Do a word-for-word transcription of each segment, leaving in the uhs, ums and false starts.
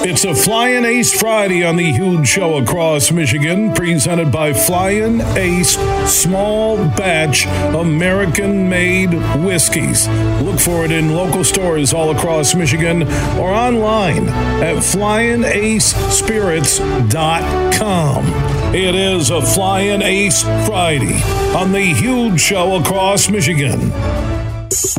It's a Flying Ace Friday on the huge show across Michigan, presented by Flying Ace Small Batch American-Made Whiskeys. Look for it in local stores all across Michigan or online at flying ace spirits dot com. It is a Flying Ace Friday on the huge show across Michigan.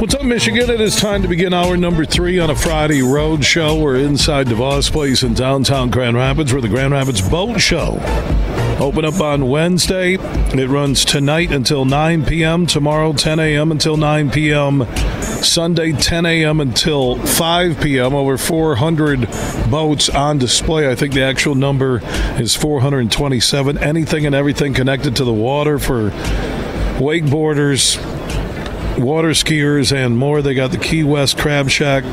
What's up, Michigan? It is time to begin hour number three on a Friday road show. We're inside DeVos Place in downtown Grand Rapids for the Grand Rapids Boat Show. Open up on Wednesday. It runs tonight until nine p.m., tomorrow ten a.m. until nine p.m., Sunday ten a.m. until five p.m. Over four hundred boats on display. I think the actual number is four hundred twenty-seven. Anything and everything connected to the water for wakeboarders, water skiers, and more. They got the Key West Crab Shack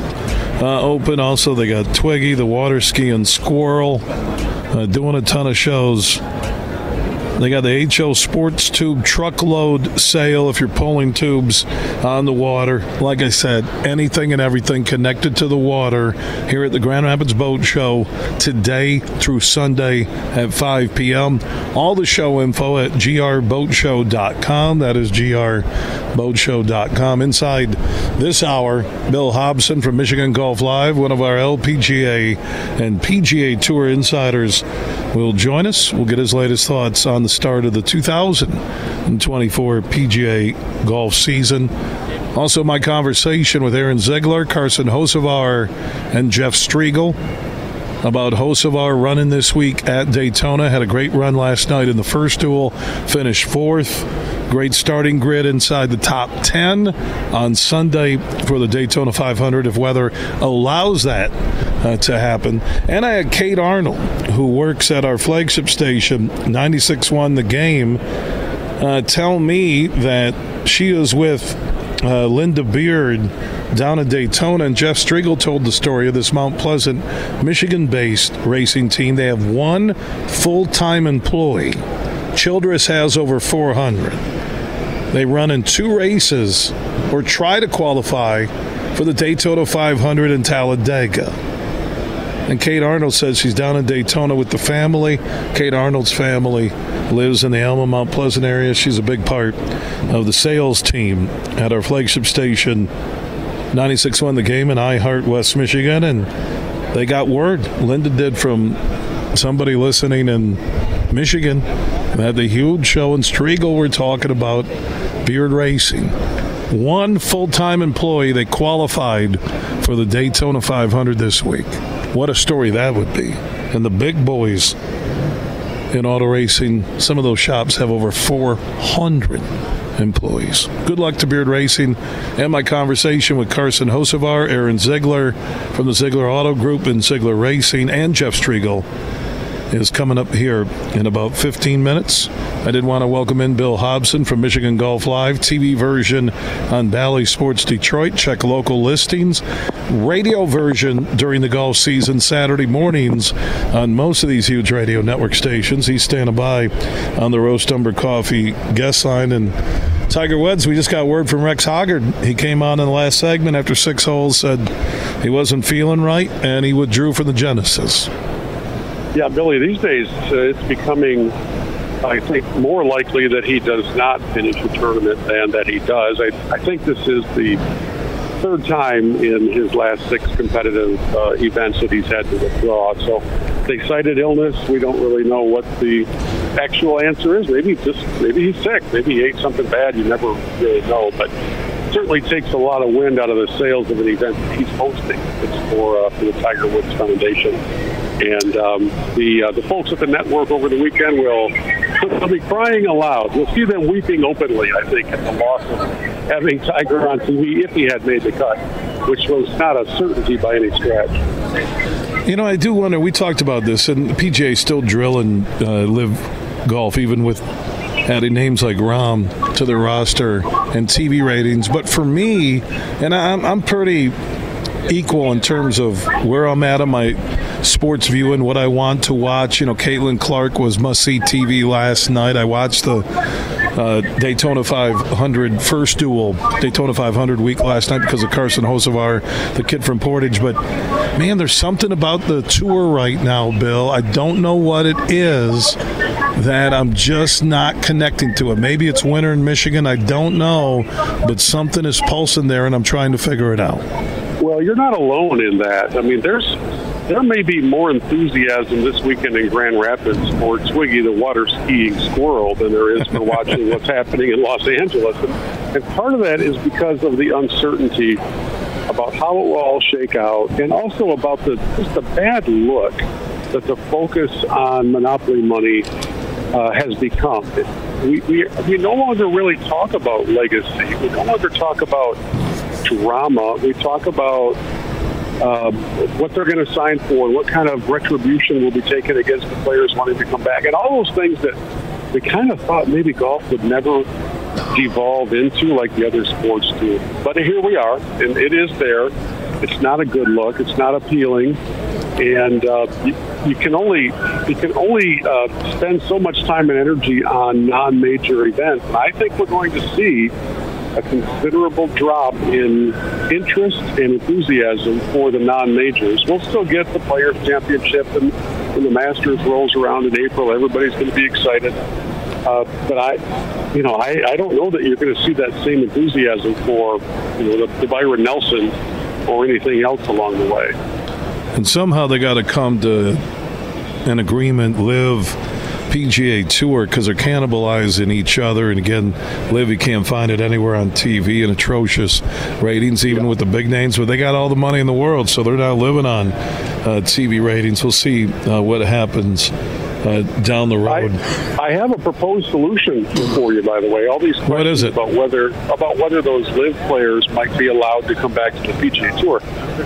uh, open. Also, they got Twiggy, the water ski and squirrel, uh, doing a ton of shows. They got the H O Sports Tube truckload sale if you're pulling tubes on the water. Like I said, anything and everything connected to the water here at the Grand Rapids Boat Show today through Sunday at five p.m. All the show info at g r boat show dot com. That is g r boat show dot com. Inside this hour, Bill Hobson from Michigan Golf Live, one of our L P G A and P G A Tour insiders, will join us. We'll get his latest thoughts on the start of the two thousand twenty-four P G A golf season. Also, my conversation with Aaron Ziegler, Carson Hocevar, and Jeff Striegel about Hocevar running this week at Daytona. Had a great run last night in the first duel, finished fourth. Great starting grid inside the top ten on Sunday for the Daytona five hundred, if weather allows that uh, to happen. And I had Kate Arnold, who works at our flagship station, ninety-six point one The Game, uh, tell me that she is with uh, Linda Beard down in Daytona, and Jeff Striegel told the story of this Mount Pleasant, Michigan-based racing team. They have one full-time employee. Childress has over four hundred. They run in two races or try to qualify for the Daytona five hundred in Talladega. And Kate Arnold says she's down in Daytona with the family. Kate Arnold's family lives in the Alma Mount Pleasant area. She's a big part of the sales team at our flagship station, ninety-six point one The Game in iHeart West Michigan. And they got word, Linda did, from somebody listening in Michigan, that the huge show in Striegel were talking about Beard Racing. One full-time employee, they qualified for the Daytona five hundred this week. What a story that would be. And the big boys in auto racing, some of those shops have over four hundred employees. Good luck to Beard Racing. And my conversation with Carson Hocevar, Aaron Ziegler from the Ziegler Auto Group and Ziegler Racing, and Jeff Striegel is coming up here in about fifteen minutes. I did want to welcome in Bill Hobson from Michigan Golf Live, T V version on Bally Sports Detroit. Check local listings. Radio version during the golf season Saturday mornings on most of these huge radio network stations. He's standing by on the Roast Umber Coffee guest line. And Tiger Woods, we just got word from Rex Hoggard. He came on in the last segment after six holes, said he wasn't feeling right, and he withdrew from the Genesis. Yeah, Billy, these days uh, it's becoming, I think, more likely that he does not finish the tournament than that he does. I, I think this is the third time in his last six competitive uh, events that he's had to withdraw. So they cited illness. We don't really know what the actual answer is. Maybe just maybe he's sick. Maybe he ate something bad. You never really know. But certainly takes a lot of wind out of the sails of an event that he's hosting. It's for, uh, for the Tiger Woods Foundation. And um, the uh, the folks at the network over the weekend will they'll be crying aloud. We'll see them weeping openly, I think, at the loss of having Tiger on T V if he had made the cut, which was not a certainty by any stretch. You know, I do wonder, we talked about this, and the P G A still drill and uh, live golf, even with adding names like Rahm to their roster and T V ratings. But for me, and I'm, I'm pretty equal in terms of where I'm at on my sports view and what I want to watch. You know, Caitlin Clark was must-see T V last night. I watched the uh, Daytona five hundred first duel, Daytona five hundred week last night because of Carson Hocevar, the kid from Portage. But, man, there's something about the tour right now, Bill. I don't know what it is that I'm just not connecting to it. Maybe it's winter in Michigan. I don't know. But something is pulsing there, and I'm trying to figure it out. Well, you're not alone in that. I mean, there's there may be more enthusiasm this weekend in Grand Rapids for Twiggy, the water skiing squirrel, than there is for watching what's happening in Los Angeles. And, and part of that is because of the uncertainty about how it will all shake out, and also about the just the bad look that the focus on monopoly money uh, has become. We, we, we no longer really talk about legacy. We no longer talk about drama. We talk about uh, what they're going to sign for, what kind of retribution will be taken against the players wanting to come back, and all those things that we kind of thought maybe golf would never devolve into like the other sports do. But here we are, and it is there. It's not a good look. It's not appealing, and uh, you, you can only you can only uh, spend so much time and energy on non-major events. And I think we're going to see a considerable drop in interest and enthusiasm for the non-majors. We'll still get the Players' Championship, and when the Masters rolls around in April, everybody's going to be excited. Uh, but I, you know, I, I don't know that you're going to see that same enthusiasm for, you know, the, the Byron Nelson or anything else along the way. And somehow they got to come to an agreement, live P G A Tour, because they're cannibalizing each other. And again, Liv, you can't find it anywhere on T V, and atrocious ratings, even yeah. with the big names. But they got all the money in the world, so they're not living on uh, T V ratings. We'll see uh, what happens uh, down the road. I, I have a proposed solution for you, by the way. All these questions what is it? about whether about whether those Liv players might be allowed to come back to the P G A Tour.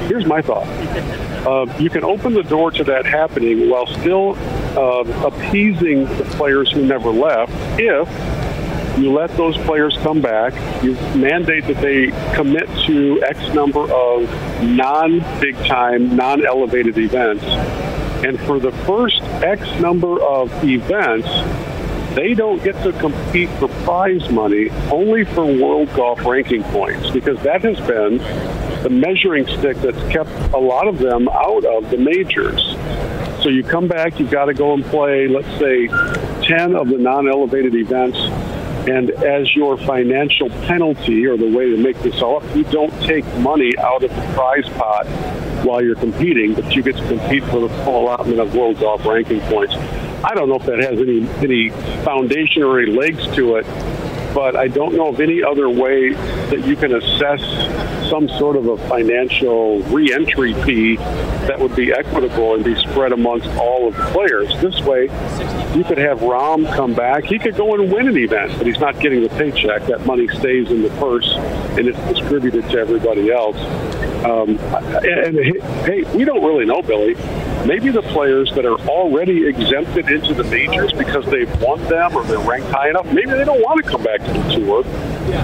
Here's my thought. Uh, you can open the door to that happening while still uh, appeasing the players who never left if you let those players come back, you mandate that they commit to X number of non-big-time, non-elevated events. And for the first X number of events, they don't get to compete for prize money, only for World Golf ranking points, because that has been the measuring stick that's kept a lot of them out of the majors. So you come back, you've got to go and play, let's say, ten of the non-elevated events, and as your financial penalty, or the way to make this all up, you don't take money out of the prize pot while you're competing, but you get to compete for the full allotment of World Golf ranking points. I don't know if that has any, any foundation or any legs to it, but I don't know of any other way that you can assess some sort of a financial re-entry fee that would be equitable and be spread amongst all of the players. This way, you could have Rahm come back. He could go and win an event, but he's not getting the paycheck. That money stays in the purse, and it's distributed to everybody else. Um, and, and hey, we don't really know, Billy. Maybe the players that are already exempted into the majors because they've won them or they're ranked high enough, maybe they don't want to come back to the tour.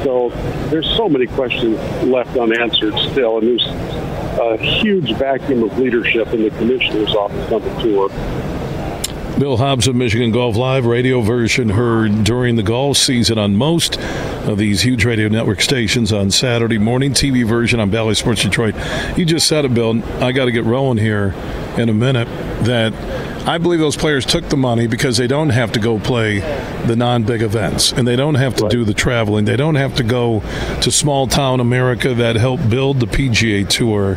So there's so many questions left unanswered still, and there's a huge vacuum of leadership in the commissioner's office on the tour. Bill Hobbs of Michigan Golf Live, radio version heard during the golf season on most of these huge radio network stations on Saturday morning, T V version on Bally Sports Detroit. You just said it, Bill. I got to get rolling here in a minute, that I believe those players took the money because they don't have to go play the non-big events, and they don't have to right. do the traveling. They don't have to go to small-town America that helped build the P G A Tour.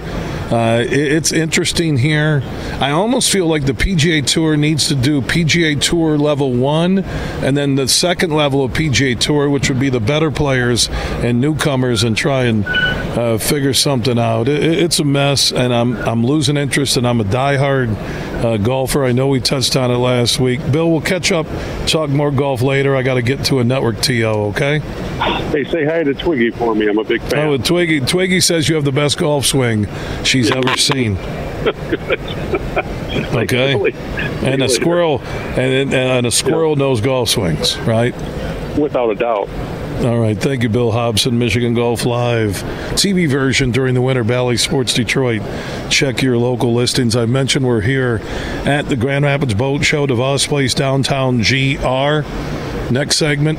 Uh, it, it's interesting here. I almost feel like the P G A Tour needs to do P G A Tour level one, and then the second level of P G A Tour, which would be the better players and newcomers, and try and uh, figure something out. It, it's a mess, and I'm I'm losing interest, and I'm a diehard uh, golfer. I know we touched on it last week. Bill, we'll catch up, talk more golf later. I got to get to a network T O, okay? Hey, say hi to Twiggy for me. I'm a big fan. Oh, Twiggy, Twiggy says you have the best golf swing she's yeah. ever seen. Okay, and a squirrel and, and a squirrel yeah. knows golf swings, right? Without a doubt. All right. Thank you, Bill Hobson, Michigan Golf Live. T V version during the winter, Bally Sports Detroit. Check your local listings. I mentioned we're here at the Grand Rapids Boat Show, DeVos Place, downtown G R. Next segment,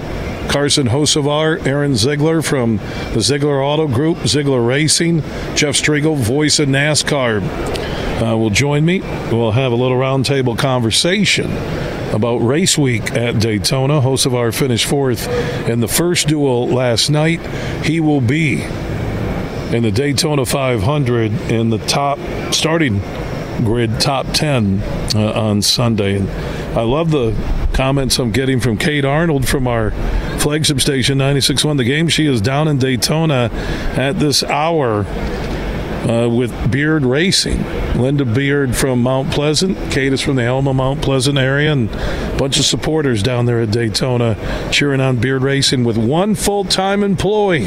Carson Hocevar, Aaron Ziegler from the Ziegler Auto Group, Ziegler Racing. Jeff Striegel, voice of NASCAR, uh, will join me. We'll have a little roundtable conversation about race week at Daytona. Hocevar finished fourth in the first duel last night. He will be in the Daytona five hundred in the top starting grid, top ten uh, on Sunday. And I love the comments I'm getting from Kate Arnold from our flagship station, ninety-six point one The Game. She is down in Daytona at this hour Uh, with Beard Racing. Linda Beard from Mount Pleasant, Kate is from the Alma Mount Pleasant area, and a bunch of supporters down there at Daytona cheering on Beard Racing with one full-time employee.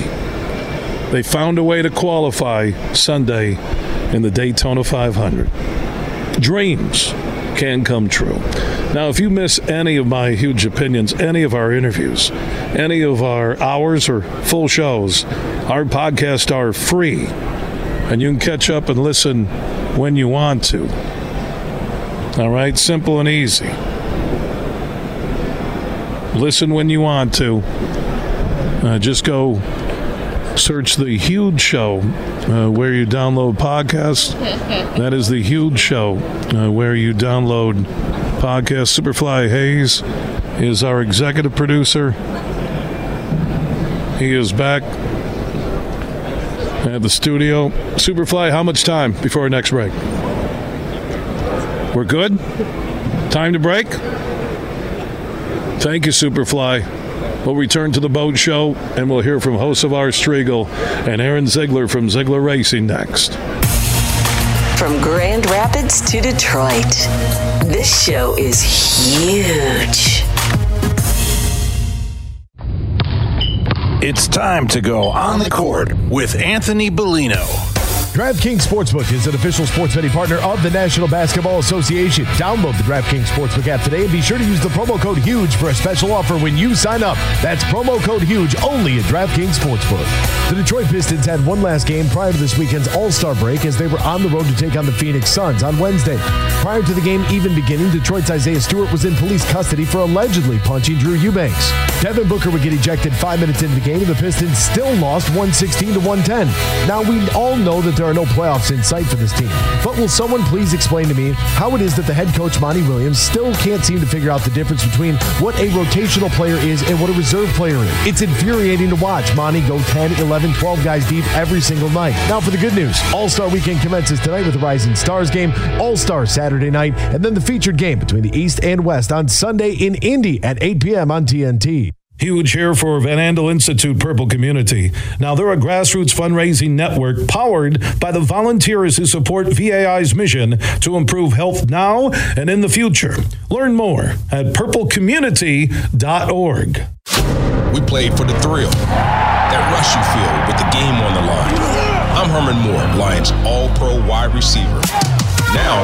They found a way to qualify Sunday in the Daytona five hundred. Dreams can come true. Now, if you miss any of my huge opinions, any of our interviews, any of our hours or full shows, our podcasts are free. And you can catch up and listen when you want to. All right? Simple and easy. Listen when you want to. Uh, just go search The Huge Show uh, where you download podcasts. That is The Huge Show uh, where you download podcasts. Superfly Hayes is our executive producer. He is back at the studio. Superfly, how much time before our next break? We're good? Time to break? Thank you, Superfly. We'll return to the boat show, and we'll hear from Hocevar, Striegel, and Aaron Ziegler from Ziegler Racing next. From Grand Rapids to Detroit, this show is huge. It's time to go on the court with Anthony Bellino. DraftKings Sportsbook is an official sports betting partner of the National Basketball Association. Download the DraftKings Sportsbook app today and be sure to use the promo code HUGE for a special offer when you sign up. That's promo code HUGE only at DraftKings Sportsbook. The Detroit Pistons had one last game prior to this weekend's All-Star break as they were on the road to take on the Phoenix Suns on Wednesday. Prior to the game even beginning, Detroit's Isaiah Stewart was in police custody for allegedly punching Drew Eubanks. Devin Booker would get ejected five minutes into the game, and the Pistons still lost one sixteen to one ten. Now, we all know that there are no playoffs in sight for this team, but will someone please explain to me how it is that the head coach, Monty Williams, still can't seem to figure out the difference between what a rotational player is and what a reserve player is? It's infuriating to watch Monty go ten, eleven, twelve guys deep every single night. Now for the good news. All-Star Weekend commences tonight with the Rising Stars game, All-Star Saturday night, and then the featured game between the East and West on Sunday in Indy at eight p.m. on T N T. Huge here for Van Andel Institute Purple Community. Now, they're a grassroots fundraising network powered by the volunteers who support V A I's mission to improve health now and in the future. Learn more at purple community dot org. We played for the thrill, that rush you feel with the game on the line. I'm Herman Moore, Lions All-Pro wide receiver. Now,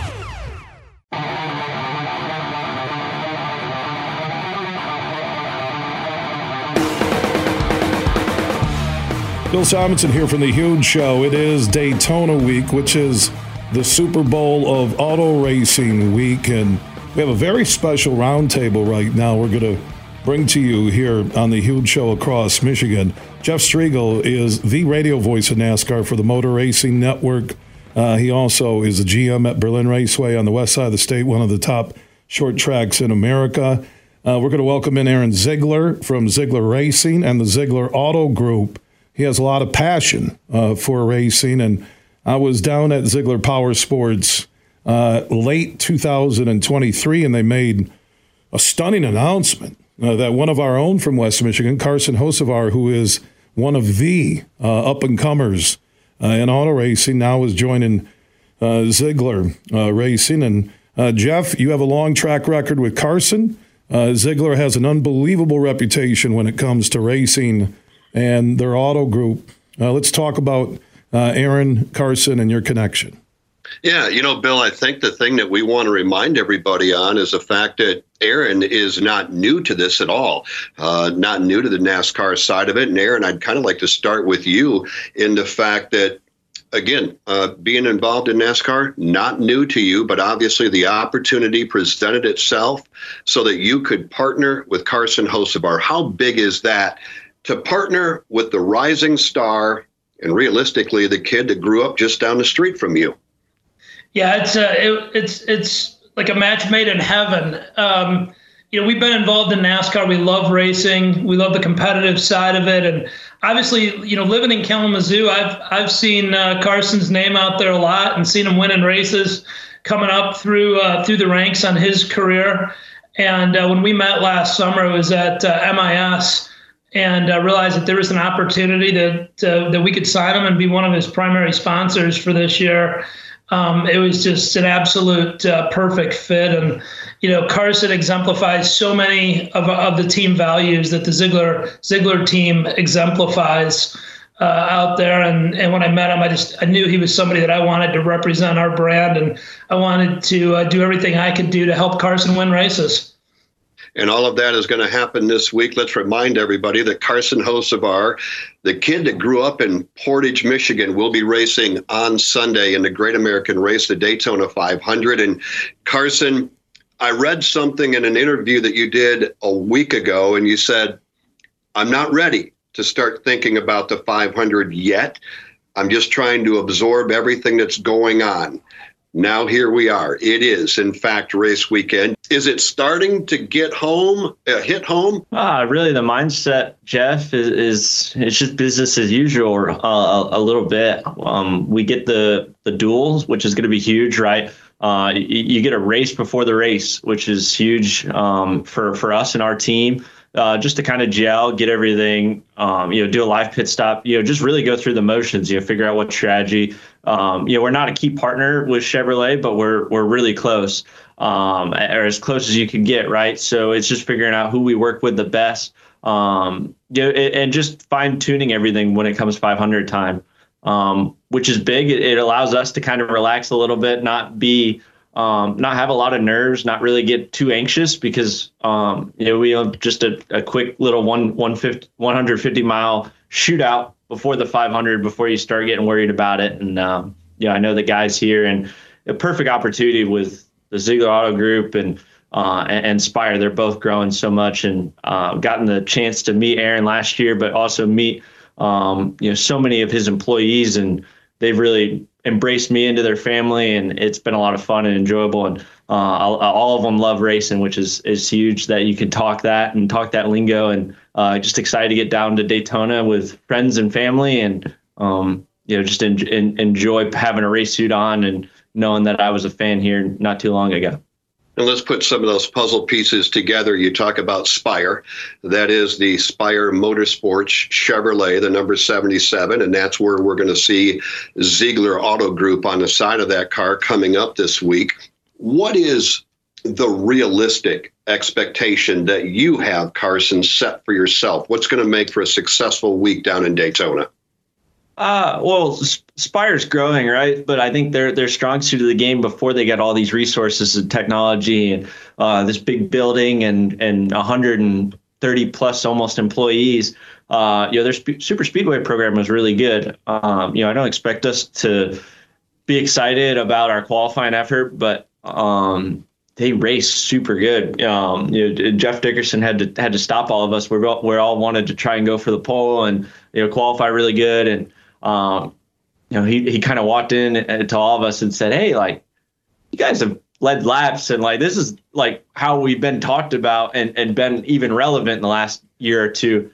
Bill Simonson here from The Huge Show. It is Daytona week, which is the Super Bowl of auto racing week. And we have a very special roundtable right now we're going to bring to you here on The Huge Show across Michigan. Jeff Striegel is the radio voice of NASCAR for the Motor Racing Network. Uh, he also is the G M at Berlin Raceway on the west side of the state, one of the top short tracks in America. Uh, we're going to welcome in Aaron Ziegler from Ziegler Racing and the Ziegler Auto Group. He has a lot of passion uh, for racing, and I was down at Ziegler Power Sports uh, late two thousand twenty-three, and they made a stunning announcement uh, that one of our own from West Michigan, Carson Hocevar, who is one of the uh, up-and-comers uh, in auto racing, now is joining uh, Ziegler uh, Racing. And uh, Jeff, you have a long track record with Carson. Uh, Ziegler has an unbelievable reputation when it comes to racing and their auto group. Uh, let's talk about uh, Aaron, Carson, and your connection. Yeah, you know, Bill, I think the thing that we want to remind everybody on is the fact that Aaron is not new to this at all, uh, not new to the NASCAR side of it. And Aaron, I'd kind of like to start with you in the fact that, again, uh, being involved in NASCAR, not new to you, but obviously the opportunity presented itself so that you could partner with Carson Hocevar. How big is that? To partner with the rising star and realistically the kid that grew up just down the street from you. Yeah, it's uh, it, it's it's like a match made in heaven. Um, you know, we've been involved in NASCAR. We love racing. We love the competitive side of it. And obviously, you know, living in Kalamazoo, I've I've seen uh, Carson's name out there a lot and seen him winning races, coming up through uh, through the ranks on his career. And uh, when we met last summer, it was at uh, M I S. And uh, realized that there was an opportunity that uh, that we could sign him and be one of his primary sponsors for this year. Um, it was just an absolute uh, perfect fit. And, you know, Carson exemplifies so many of, of the team values that the Ziegler Ziegler team exemplifies uh, out there. And, and when I met him, I just I knew he was somebody that I wanted to represent our brand. And I wanted to uh, do everything I could do to help Carson win races. And all of that is going to happen this week. Let's remind everybody that Carson Hocevar, the kid that grew up in Portage, Michigan, will be racing on Sunday in the Great American Race, the Daytona five hundred. And Carson, I read something in an interview that you did a week ago, and you said, I'm not ready to start thinking about the five hundred yet. I'm just trying to absorb everything that's going on. Now here we are. It is, in fact, race weekend. Is it starting to get home, uh, hit home? Ah, really, the mindset, Jeff, is, is it's just business as usual uh, a, a little bit. Um, we get the, the duels, which is going to be huge, right? Uh, you, you get a race before the race, which is huge um, for, for us and our team. Uh, just to kind of gel, get everything, um, you know, do a live pit stop, you know, just really go through the motions, you know, figure out what strategy. Um, you know, we're not a key partner with Chevrolet, but we're we're really close, um, or as close as you can get, right? So it's just figuring out who we work with the best, um, you know, and, and just fine tuning everything when it comes five hundred time, um, which is big. It, it allows us to kind of relax a little bit, not be. Um, not have a lot of nerves, not really get too anxious because, um, you know, we have just a, a quick little one, one hundred fifty mile shootout before the five hundred, before you start getting worried about it. And, um, yeah, I know the guys here and a perfect opportunity with the Ziegler Auto Group and, uh, and, and Spire. They're both growing so much and, uh, gotten the chance to meet Aaron last year, but also meet, um, you know, so many of his employees, and they've really embraced me into their family, and it's been a lot of fun and enjoyable. And uh, all of them love racing, which is is huge that you can talk that and talk that lingo. And uh, just excited to get down to Daytona with friends and family, and um, you know, just en- en- enjoy having a race suit on and knowing that I was a fan here not too long ago. And let's put some of those puzzle pieces together. You talk about Spire. That is the Spire Motorsports Chevrolet, the number seventy-seven, and that's where we're going to see Ziegler Auto Group on the side of that car coming up this week. What is the realistic expectation that you have, Carson, set for yourself? What's going to make for a successful week down in Daytona? Uh, well, Spire's growing, right? But I think they're, they're strong suit of the game before they got all these resources and technology and uh, this big building and, and one hundred thirty plus almost employees. Uh, you know, their sp- super speedway program was really good. Um, you know, I don't expect us to be excited about our qualifying effort, but um, they race super good. Um, you know, Jeff Dickerson had to had to stop all of us. We're all, we all wanted to try and go for the pole and, you know, qualify really good. And Um, you know, he, he kind of walked in to all of us and said, "Hey, like, you guys have led laps, and like, this is like how we've been talked about and, and been even relevant in the last year or two.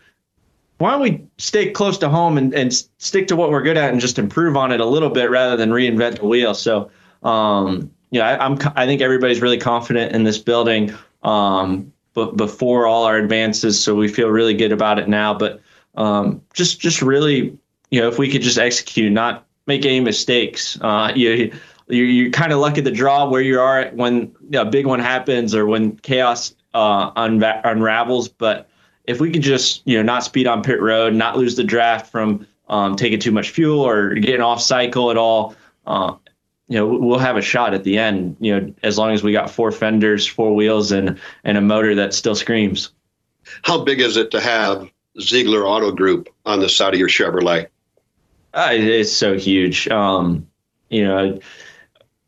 Why don't we stay close to home and, and stick to what we're good at and just improve on it a little bit rather than reinvent the wheel?" So, um, you know, I, I'm, I think everybody's really confident in this building, um, but before all our advances. So we feel really good about it now, but, um, just, just really, you know, if we could just execute, not make any mistakes. Uh, you, you, you're kind of lucky the draw where you are when a big one happens or when chaos uh, unva- unravels. But if we could just, you know, not speed on pit road, not lose the draft from um, taking too much fuel or getting off cycle at all, uh, you know, we'll have a shot at the end, you know, as long as we got four fenders, four wheels, and, and a motor that still screams. How big is it to have Ziegler Auto Group on the side of your Chevrolet? Uh, it is so huge. Um, you know,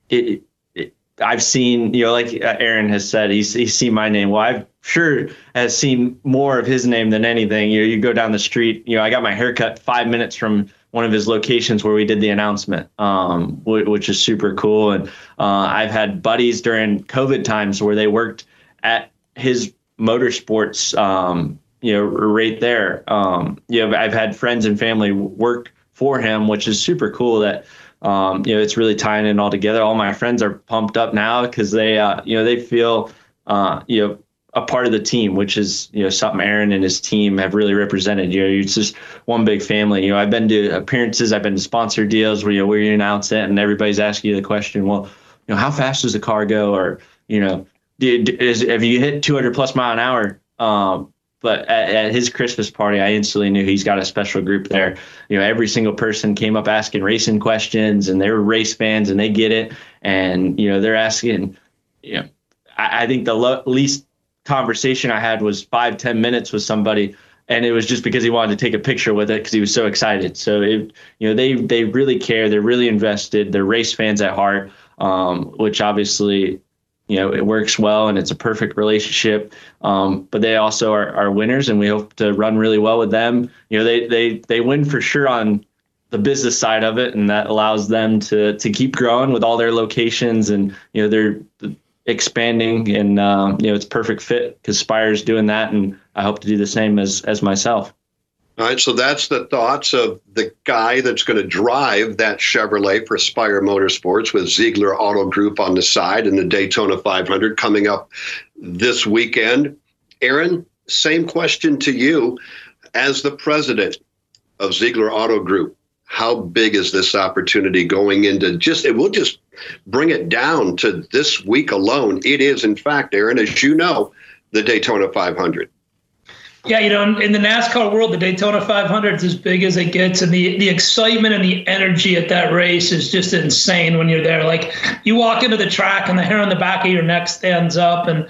it, it, I've seen, you know, like Aaron has said, he's, he's seen my name. Well, I've sure has seen more of his name than anything. You know, you go down the street, you know, I got my haircut five minutes from one of his locations where we did the announcement, um, which is super cool. And uh, I've had buddies during COVID times where they worked at his motorsports, um, you know, right there. Um, you know, I've had friends and family work for him, which is super cool that, um, you know, it's really tying it all together. All my friends are pumped up now because they, uh, you know, they feel, uh, you know, a part of the team, which is, you know, something Aaron and his team have really represented. You know, it's just one big family. You know, I've been to appearances, I've been to sponsor deals where you, know, where you announce it and everybody's asking you the question, well, you know, how fast does the car go? Or, you know, did, is, have you hit two hundred plus mile an hour? Um, But at, at his Christmas party, I instantly knew he's got a special group there. You know, every single person came up asking racing questions, and they're race fans, and they get it. And you know, they're asking. You know, I, I think the lo- least conversation I had was five, ten minutes with somebody, and it was just because he wanted to take a picture with it because he was so excited. So it, you know, they they really care. They're really invested. They're race fans at heart, um, which obviously, you know, it works well and it's a perfect relationship. Um, but they also are, are winners, and we hope to run really well with them. You know, they they they win for sure on the business side of it, and that allows them to to keep growing with all their locations, and you know, they're expanding, and um, you know, it's perfect fit because Spire's doing that, and I hope to do the same as as myself. All right, so that's the thoughts of the guy that's going to drive that Chevrolet for Spire Motorsports with Ziegler Auto Group on the side and the Daytona five hundred coming up this weekend. Aaron, same question to you. As the president of Ziegler Auto Group, how big is this opportunity going into just, it will just bring it down to this week alone. It is, in fact, Aaron, as you know, the Daytona five hundred. Yeah, you know, in, in the NASCAR world, the Daytona five hundred is as big as it gets, and the, the excitement and the energy at that race is just insane when you're there. Like, you walk into the track, and the hair on the back of your neck stands up, and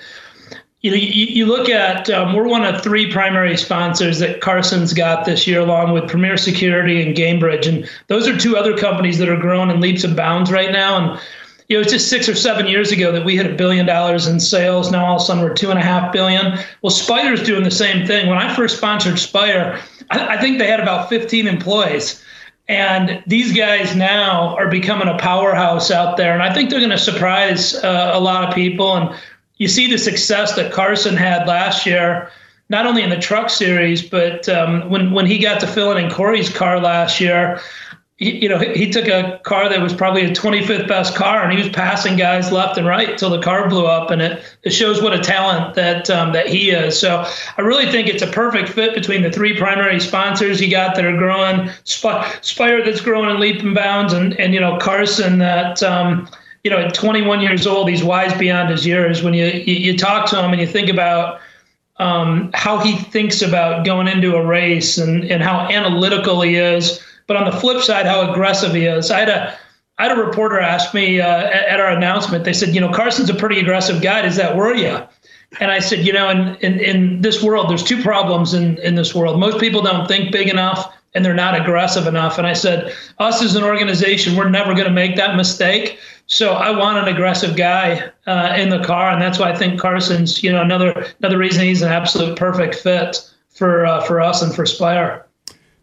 you know, you, you look at um, we're one of three primary sponsors that Carson's got this year, along with Premier Security and Gamebridge, and those are two other companies that are growing in leaps and bounds right now, and you know, it was just six or seven years ago that we hit a billion dollars in sales. Now all of a sudden we're two and a half billion. Well, Spire's doing the same thing. When I first sponsored Spire, I, I think they had about fifteen employees. And these guys now are becoming a powerhouse out there. And I think they're going to surprise uh, a lot of people. And you see the success that Carson had last year, not only in the truck series, but um, when, when he got to fill in in Corey's car last year, he, you know, he, he took a car that was probably a twenty-fifth best car, and he was passing guys left and right until the car blew up. And it, it shows what a talent that um, that he is. So I really think it's a perfect fit between the three primary sponsors you got that are growing, Sp- Spire that's growing in leap and bounds, and, and you know, Carson that, um, you know, at twenty-one years old, he's wise beyond his years. When you, you, you talk to him and you think about Um, how he thinks about going into a race, and, and how analytical he is, but on the flip side, how aggressive he is. I had a, I had a reporter ask me uh, at, at our announcement, they said, you know, Carson's a pretty aggressive guy. Does that worry you? And I said, you know, in, in, in this world, there's two problems in, in this world. Most people don't think big enough, and they're not aggressive enough. And I said, us as an organization, we're never going to make that mistake. So I want an aggressive guy uh, in the car, and that's why I think Carson's, you know, another another reason he's an absolute perfect fit for uh, for us and for Spire.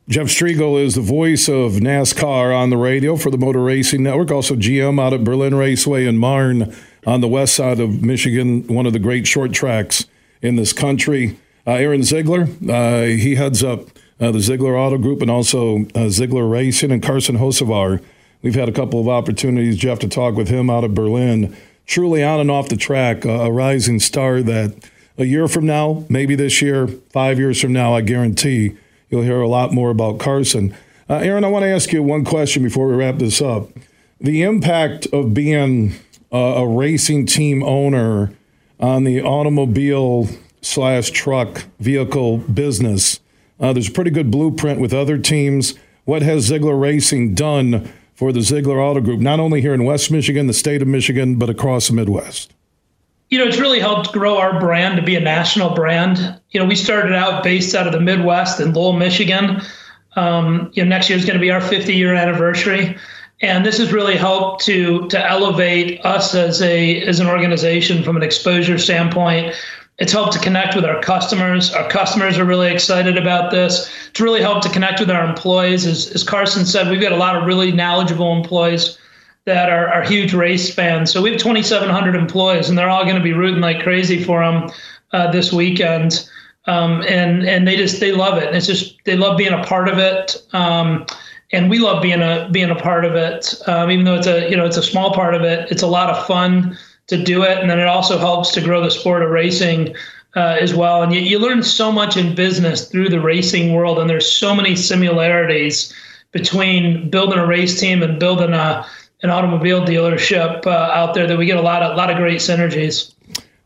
Jeff Striegel is the voice of NASCAR on the radio for the Motor Racing Network, also G M out at Berlin Raceway in Marne on the west side of Michigan, one of the great short tracks in this country. Uh, Aaron Ziegler, uh, he heads up uh, the Ziegler Auto Group and also uh, Ziegler Racing, and Carson Hocevar. We've had a couple of opportunities, Jeff, to talk with him out of Berlin. Truly on and off the track, a, a rising star that a year from now, maybe this year, five years from now, I guarantee you'll hear a lot more about Carson. Uh, Aaron, I want to ask you one question before we wrap this up. The impact of being a, a racing team owner on the automobile slash truck vehicle business, uh, there's a pretty good blueprint with other teams. What has Ziegler Racing done for the Ziegler Auto Group, not only here in West Michigan, the state of Michigan, but across the Midwest? You know, it's really helped grow our brand to be a national brand. You know, we started out based out of the Midwest in Lowell, Michigan. Um, you know, next year is going to be our fifty-year anniversary. And this has really helped to to elevate us as a as an organization from an exposure standpoint. It's helped to connect with our customers. Our customers are really excited about this. It's really helped to connect with our employees. As, as Carson said, we've got a lot of really knowledgeable employees that are, are huge race fans. So we have twenty-seven hundred employees, and they're all going to be rooting like crazy for them uh, this weekend. Um, and and they just they love it. And it's just they love being a part of it. Um, and we love being a being a part of it. Um, even though it's a you know it's a small part of it, it's a lot of fun to do it. And then it also helps to grow the sport of racing uh, as well. And you, you learn so much in business through the racing world. And there's so many similarities between building a race team and building a, an automobile dealership uh, out there that we get a lot of, a lot of great synergies.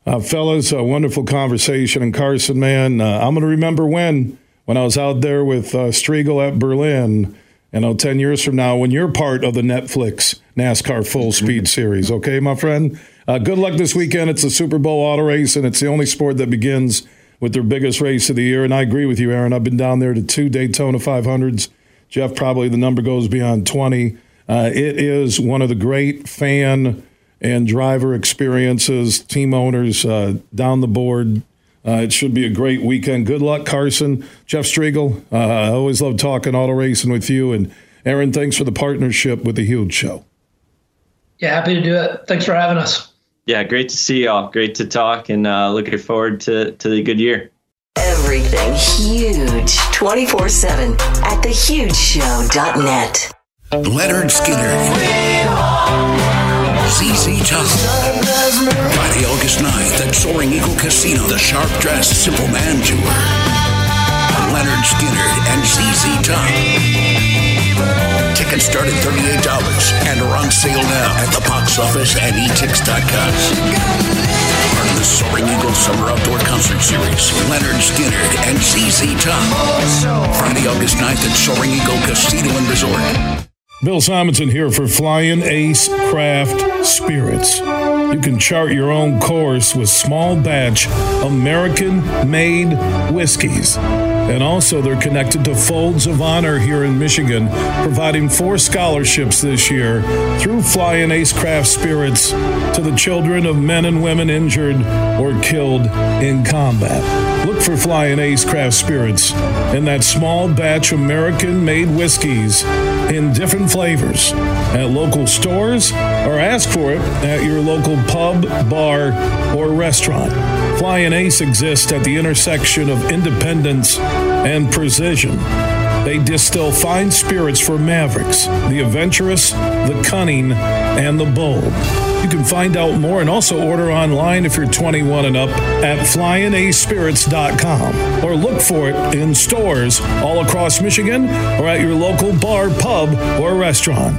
Uh, fellas, a wonderful conversation. And Carson, man, uh, I'm going to remember when, when I was out there with uh, Striegel at Berlin, and I'll ten years from now, when you're part of the Netflix NASCAR Full Speed Series. Okay, my friend? Uh, good luck this weekend. It's the Super Bowl auto race, and it's the only sport that begins with their biggest race of the year. And I agree with you, Aaron. I've been down there to two Daytona five hundreds. Jeff, probably the number goes beyond twenty. Uh, it is one of the great fan and driver experiences, team owners uh, down the board. Uh, it should be a great weekend. Good luck, Carson. Jeff Striegel, uh, I always love talking auto racing with you. And Aaron, thanks for the partnership with The Huge Show. Yeah, happy to do it. Thanks for having us. Yeah, great to see y'all. Great to talk, and uh, looking forward to, to the good year. Everything huge, twenty-four seven at the huge show dot net. Lynyrd Skynyrd, Z Z Top. Friday, August ninth at Soaring Eagle Casino, the Sharp Dressed Simple Man Tour. Lynyrd Skynyrd and Z Z Top. Tickets start at thirty-eight dollars and are on sale now at the box office and e tix dot com. Part of the Soaring Eagle Summer Outdoor Concert Series, Lynyrd Skynyrd and Z Z Top. Friday, August ninth at Soaring Eagle Casino and Resort. Bill Simonson here for Flying Ace Craft Spirits. You can chart your own course with small batch American-made whiskeys. And also they're connected to Folds of Honor here in Michigan, providing four scholarships this year through Flying Ace Craft Spirits to the children of men and women injured or killed in combat. Look for Flying Ace Craft Spirits in that small batch American-made whiskeys in different flavors at local stores, or ask for it at your local pub, bar, or restaurant. Flying Ace exists at the intersection of independence and precision. They distill fine spirits for mavericks, the adventurous, the cunning, and the bold. You can find out more and also order online if you're twenty-one and up at flying a spirits dot com, or look for it in stores all across Michigan or at your local bar, pub, or restaurant.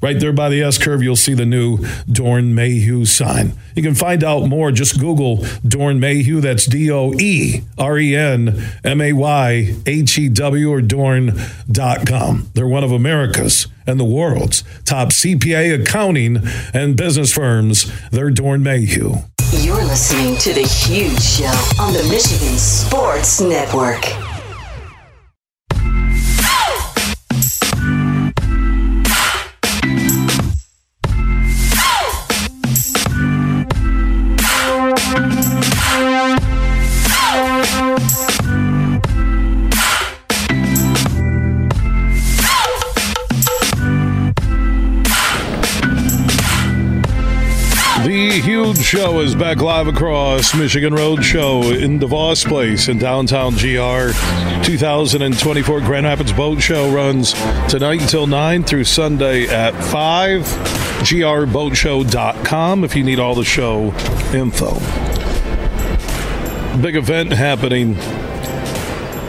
Right there by the S-curve, you'll see the new Doeren Mayhew sign. You can find out more. Just Google Doeren Mayhew. That's D O E R E N M A Y H E W or Doeren dot com. They're one of America's and the world's top C P A, accounting, and business firms. They're Doeren Mayhew. You're listening to The Huge Show on the Michigan Sports Network. Show is back live across Michigan Road Show in DeVos Place in downtown G R. twenty twenty-four Grand Rapids Boat Show runs tonight until nine through Sunday at five. g r boat show dot com if you need all the show info. Big event happening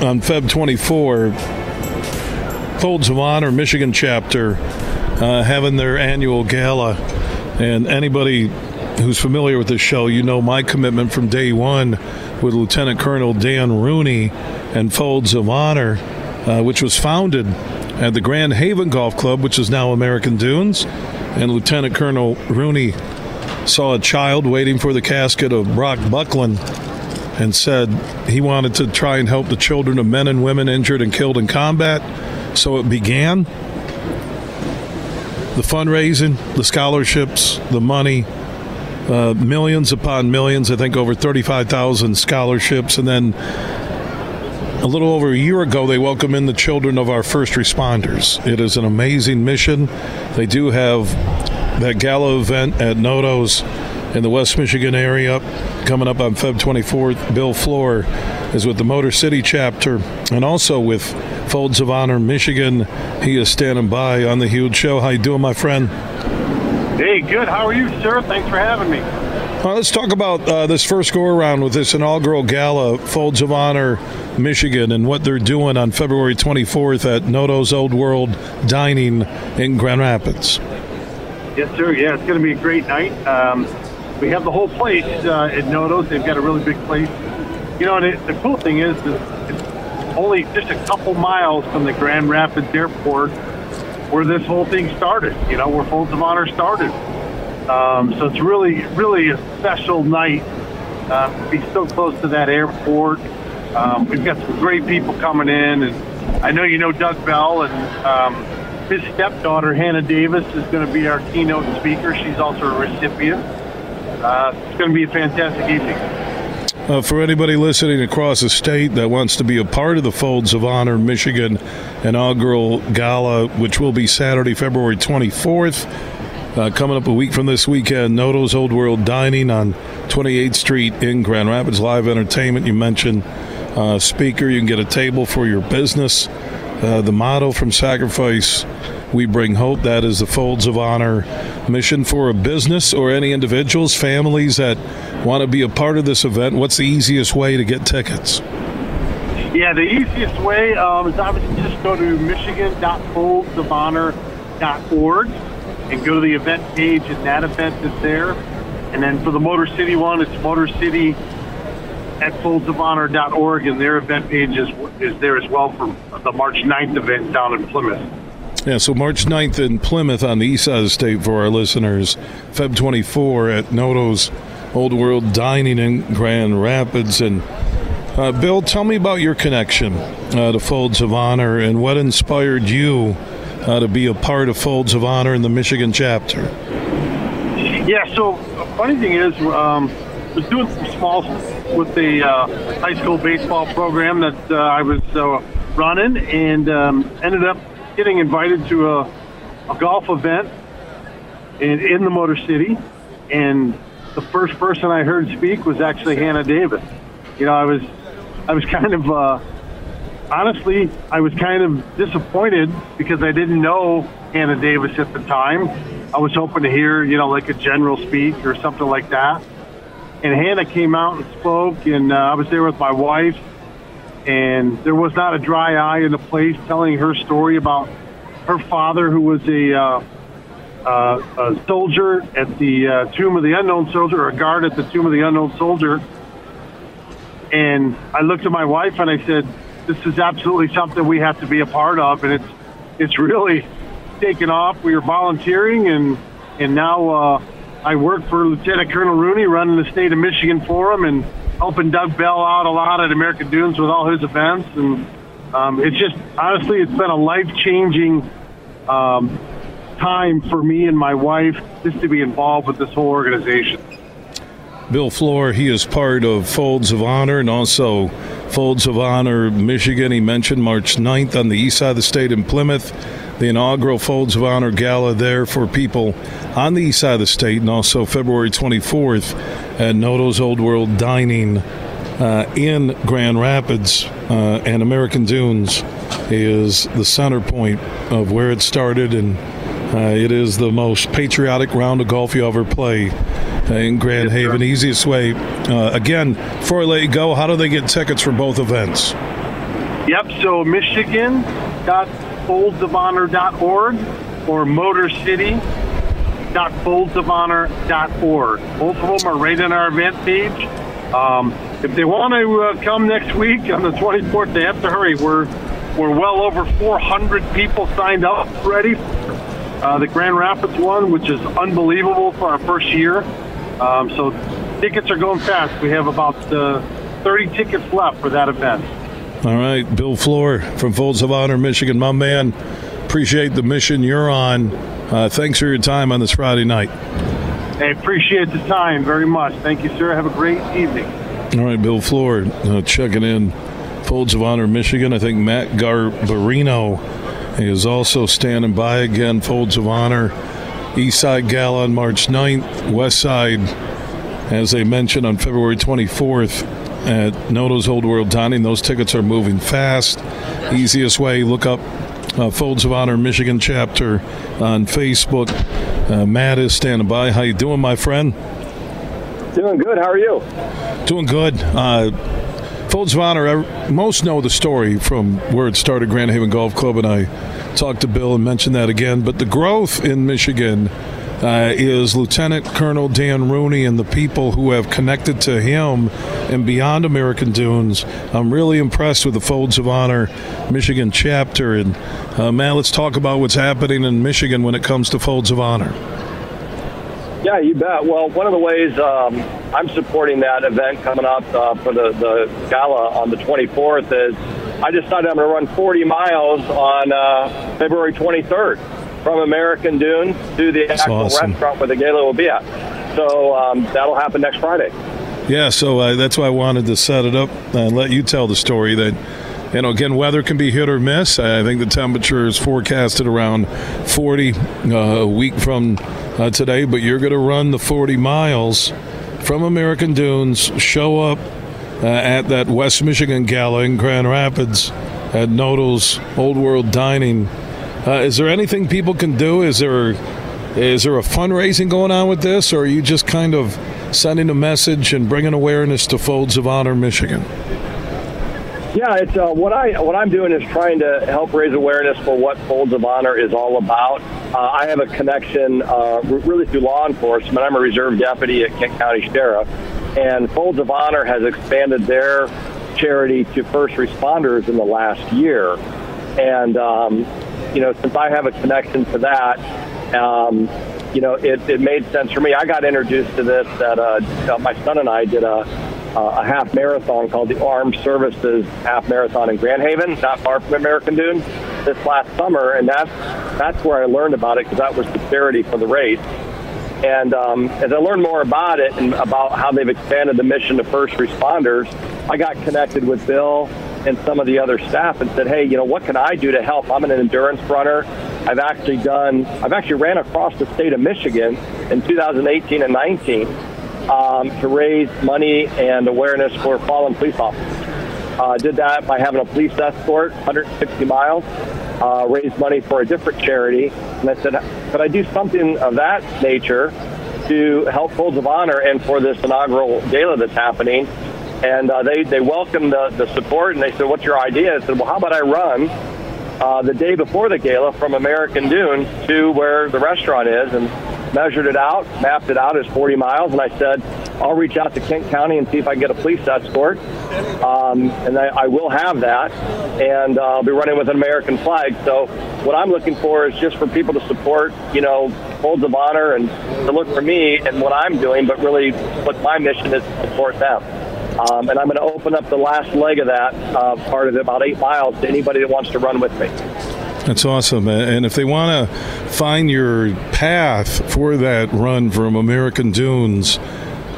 on February twenty-fourth. Folds of Honor Michigan chapter uh, having their annual gala, and anybody who's familiar with this show, you know my commitment from day one with Lieutenant Colonel Dan Rooney and Folds of Honor, uh, which was founded at the Grand Haven Golf Club, which is now American Dunes. And Lieutenant Colonel Rooney saw a child waiting for the casket of Brock Buckland and said he wanted to try and help the children of men and women injured and killed in combat. So it began. The fundraising, the scholarships, the money, Uh, millions upon millions, I think over thirty-five thousand scholarships. And then a little over a year ago, they welcomed in the children of our first responders. It is an amazing mission. They do have that gala event at Noto's in the West Michigan area coming up on February twenty-fourth. Bill Flohr is with the Motor City chapter and also with Folds of Honor Michigan. He is standing by on The Huge Show. How you doing, my friend? Hey, good. How are you, sir? Thanks for having me. Well, let's talk about uh, this first go-around with this inaugural gala, Folds of Honor Michigan, and what they're doing on February twenty-fourth at Noto's Old World Dining in Grand Rapids. Yes, sir. Yeah, it's going to be a great night. Um, we have the whole place uh, at Noto's. They've got a really big place. You know, and it, the cool thing is that it's only just a couple miles from the Grand Rapids Airport where this whole thing started, you know, where Folds of Honor started. Um, so it's really, really a special night uh, to be so close to that airport. Um, we've got some great people coming in, and I know you know Doug Bell, and um, His stepdaughter, Hannah Davis, is going to be our keynote speaker. She's also a recipient. Uh, it's going to be a fantastic evening. Uh, for anybody listening across the state that wants to be a part of the Folds of Honor Michigan inaugural gala, which will be Saturday, February twenty-fourth, uh, coming up a week from this weekend, Noto's Old World Dining on twenty-eighth Street in Grand Rapids. Live entertainment, you mentioned uh, speaker. You can get a table for your business. Uh, the motto from Sacrifice, we bring hope. That is the Folds of Honor mission for a business or any individuals, families that want to be a part of this event. What's the easiest way to get tickets? Yeah, the easiest way um, is obviously just go to michigan dot folds of honor dot org and go to the event page, and that event is there. And then for the Motor City one, it's motor city at folds of honor dot org, and their event page is, is there as well for the March ninth event down in Plymouth. Yeah, so March ninth in Plymouth on the east side of the state for our listeners, February twenty-fourth at Noto's Old World Dining in Grand Rapids. And uh, Bill, tell me about your connection uh, to Folds of Honor and what inspired you uh, to be a part of Folds of Honor in the Michigan chapter. Yeah, so funny thing is, um, I was doing some small stuff with the uh, high school baseball program that uh, I was uh, running, and um, ended up getting invited to a, a golf event in, in the Motor City. And the first person I heard speak was actually Hannah Davis. You know, I was, I was kind of, uh, honestly, I was kind of disappointed because I didn't know Hannah Davis at the time. I was hoping to hear, you know, like a general speak or something like that. And Hannah came out and spoke, and uh, I was there with my wife, and there was not a dry eye in the place, telling her story about her father, who was a, uh, uh, a soldier at the uh, Tomb of the Unknown Soldier, or a guard at the Tomb of the Unknown Soldier. And I looked at my wife and I said, this is absolutely something we have to be a part of, and it's it's really taken off. We were volunteering, and, and now... Uh, I work for Lieutenant Colonel Rooney, running the state of Michigan for him, and helping Doug Bell out a lot at American Dunes with all his events. And um, it's just, honestly, it's been a life-changing um, time for me and my wife just to be involved with this whole organization. Bill Flohr, he is part of Folds of Honor and also Folds of Honor Michigan. He mentioned March ninth on the east side of the state in Plymouth. The inaugural Folds of Honor Gala there for people on the east side of the state, and also February twenty-fourth at Noto's Old World Dining uh, in Grand Rapids. Uh, and American Dunes is the center point of where it started, and uh, it is the most patriotic round of golf you ever play uh, in Grand Haven. Easiest way, uh, again, before I let you go, how do they get tickets for both events? Yep, so Michigan got... folds of honor dot org or motor city dot folds of honor dot org. Both of them are right on our event page. Um, if they want to uh, come next week on the twenty-fourth, they have to hurry. We're we're well over four hundred people signed up already for uh, the Grand Rapids one, which is unbelievable for our first year. Um, so tickets are going fast. We have about uh, thirty tickets left for that event. All right, Bill Flohr from Folds of Honor, Michigan. My man, appreciate the mission you're on. Uh, thanks for your time on this Friday night. I appreciate the time very much. Thank you, sir. Have a great evening. All right, Bill Flohr uh, checking in. Folds of Honor, Michigan. I think Matt Garbarino is also standing by again. Folds of Honor, East Side Gala on March ninth. West Side, as they mentioned, on February twenty-fourth. At Noto's Old World Dining. Those tickets are moving fast. Easiest way, look up uh, Folds of Honor Michigan chapter on Facebook. Uh, Matt is standing by. How you doing, my friend? Doing good. How are you? Doing good. Uh, Folds of Honor, I, most know the story from where it started, Grand Haven Golf Club, and I talked to Bill and mentioned that again. But the growth in Michigan Uh, is Lieutenant Colonel Dan Rooney and the people who have connected to him and beyond American Dunes. I'm really impressed with the Folds of Honor Michigan chapter. And, uh, Matt, let's talk about what's happening in Michigan when it comes to Folds of Honor. Yeah, you bet. Well, one of the ways um, I'm supporting that event coming up uh, for the, the gala on the twenty-fourth is I decided I'm going to run forty miles on uh, February twenty-third from American Dunes to the That's actual awesome. restaurant where the gala will be at. So um, that'll happen next Friday. Yeah, so uh, that's why I wanted to set it up and let you tell the story that, you know, again, weather can be hit or miss. I think the temperature is forecasted around forty uh, a week from uh, today, but you're going to run the forty miles from American Dunes, show up uh, at that West Michigan gala in Grand Rapids at Noto's Old World Dining. Uh, is there anything people can do? Is there is there a fundraising going on with this, or are you just kind of sending a message and bringing awareness to Folds of Honor, Michigan? Yeah, it's uh, what I what I'm doing is trying to help raise awareness for what Folds of Honor is all about. Uh, I have a connection uh, really through law enforcement. I'm a reserve deputy at Kent County Sheriff, and Folds of Honor has expanded their charity to first responders in the last year. And um, you know, since I have a connection to that, um, you know, it, it made sense for me. I got introduced to this that uh, my son and I did a. Uh, a half marathon called the Armed Services Half Marathon in Grand Haven, not far from American Dunes, this last summer, and that's that's where I learned about it, because that was the charity for the race. And um, as I learned more about it and about how they've expanded the mission to first responders, I got connected with Bill and some of the other staff and said, hey, you know, what can I do to help? I'm an endurance runner. I've actually done, I've actually ran across the state of Michigan in two thousand eighteen and nineteen. Um, to raise money and awareness for fallen police officers. I uh, did that by having a police escort, one hundred sixty miles, uh, raised money for a different charity. And I said, could I do something of that nature to help Folds of Honor and for this inaugural gala that's happening? And uh, they, they welcomed the, the support, and they said, what's your idea? I said, well, how about I run uh, the day before the gala from American Dunes to where the restaurant is? And measured it out, mapped it out as forty miles, and I said, I'll reach out to Kent County and see if I can get a police escort, um, and I, I will have that, and uh, I'll be running with an American flag. So what I'm looking for is just for people to support, you know, Folds of Honor and to look for me and what I'm doing, but really what my mission is to support them. Um, and I'm going to open up the last leg of that uh, part of it, about eight miles, to anybody that wants to run with me. That's awesome. And if they want to find your path for that run from American Dunes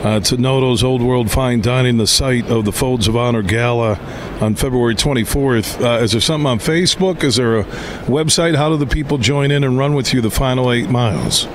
uh, to Noto's Old World Fine Dining, the site of the Folds of Honor Gala on February twenty-fourth, uh, is there something on Facebook? Is there a website? How do the people join in and run with you the final eight miles?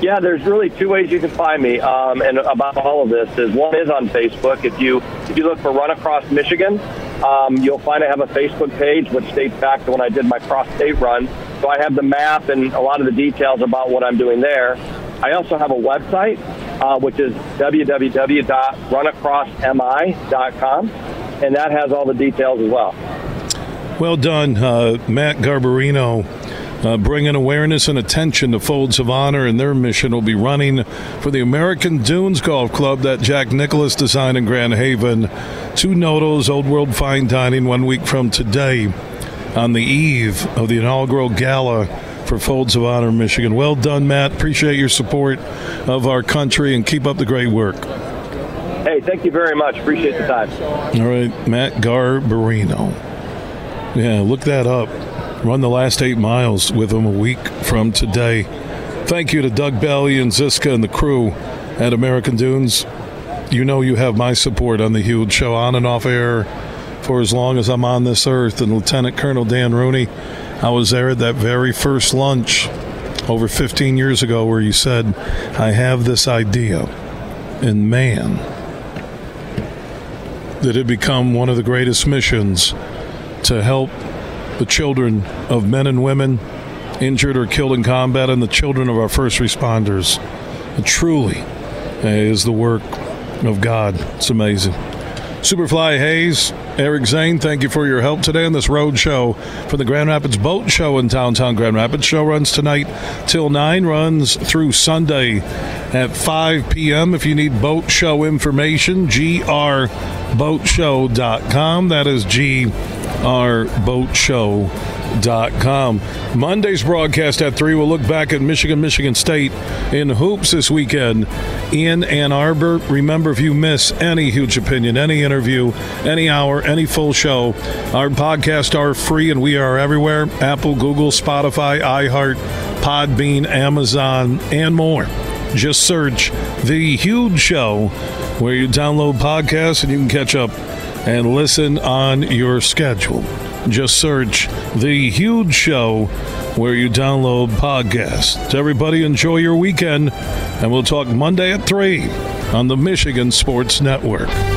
Yeah, there's really two ways you can find me, um, and about all of this is one is on Facebook. If you if you look for Run Across Michigan, um, you'll find I have a Facebook page which dates back to when I did my cross-state run. So I have the map and a lot of the details about what I'm doing there. I also have a website, uh, which is w w w dot run across m i dot com, and that has all the details as well. Well done, uh, Matt Garbarino. Uh, bringing awareness and attention to Folds of Honor, and their mission will be running for the American Dunes Golf Club, that Jack Nicklaus designed in Grand Haven, to Noto's Old World Fine Dining one week from today on the eve of the inaugural gala for Folds of Honor, Michigan. Well done, Matt. Appreciate your support of our country, and keep up the great work. Hey, thank you very much. Appreciate the time. All right, Matt Garbarino. Yeah, look that up. Run the last eight miles with them a week from today. Thank you to Doug Belly and Ziska and the crew at American Dunes. You know you have my support on the Huge Show, on and off air, for as long as I'm on this earth. And Lieutenant Colonel Dan Rooney, I was there at that very first lunch over fifteen years ago where you said, I have this idea. And man, that it become one of the greatest missions to help the children of men and women injured or killed in combat, and the children of our first responders. It truly is the work of God. It's amazing. Superfly Hayes, Eric Zane, thank you for your help today on this road show for the Grand Rapids Boat Show in downtown Grand Rapids. Show runs tonight till nine, runs through Sunday at five p.m. If you need boat show information, g r boat show dot com. That is G R boat show Sports dot com. Monday's broadcast at three, we'll look back at Michigan, Michigan State in hoops this weekend in Ann Arbor. Remember, if you miss any Huge Opinion, any interview, any hour, any full show, our podcasts are free and we are everywhere. Apple, Google, Spotify, iHeart, Podbean, Amazon, and more. Just search The Huge Show where you download podcasts and you can catch up and listen on your schedule. Just search The Huge Show where you download podcasts. Everybody, enjoy your weekend, and we'll talk Monday at three on the Michigan Sports Network.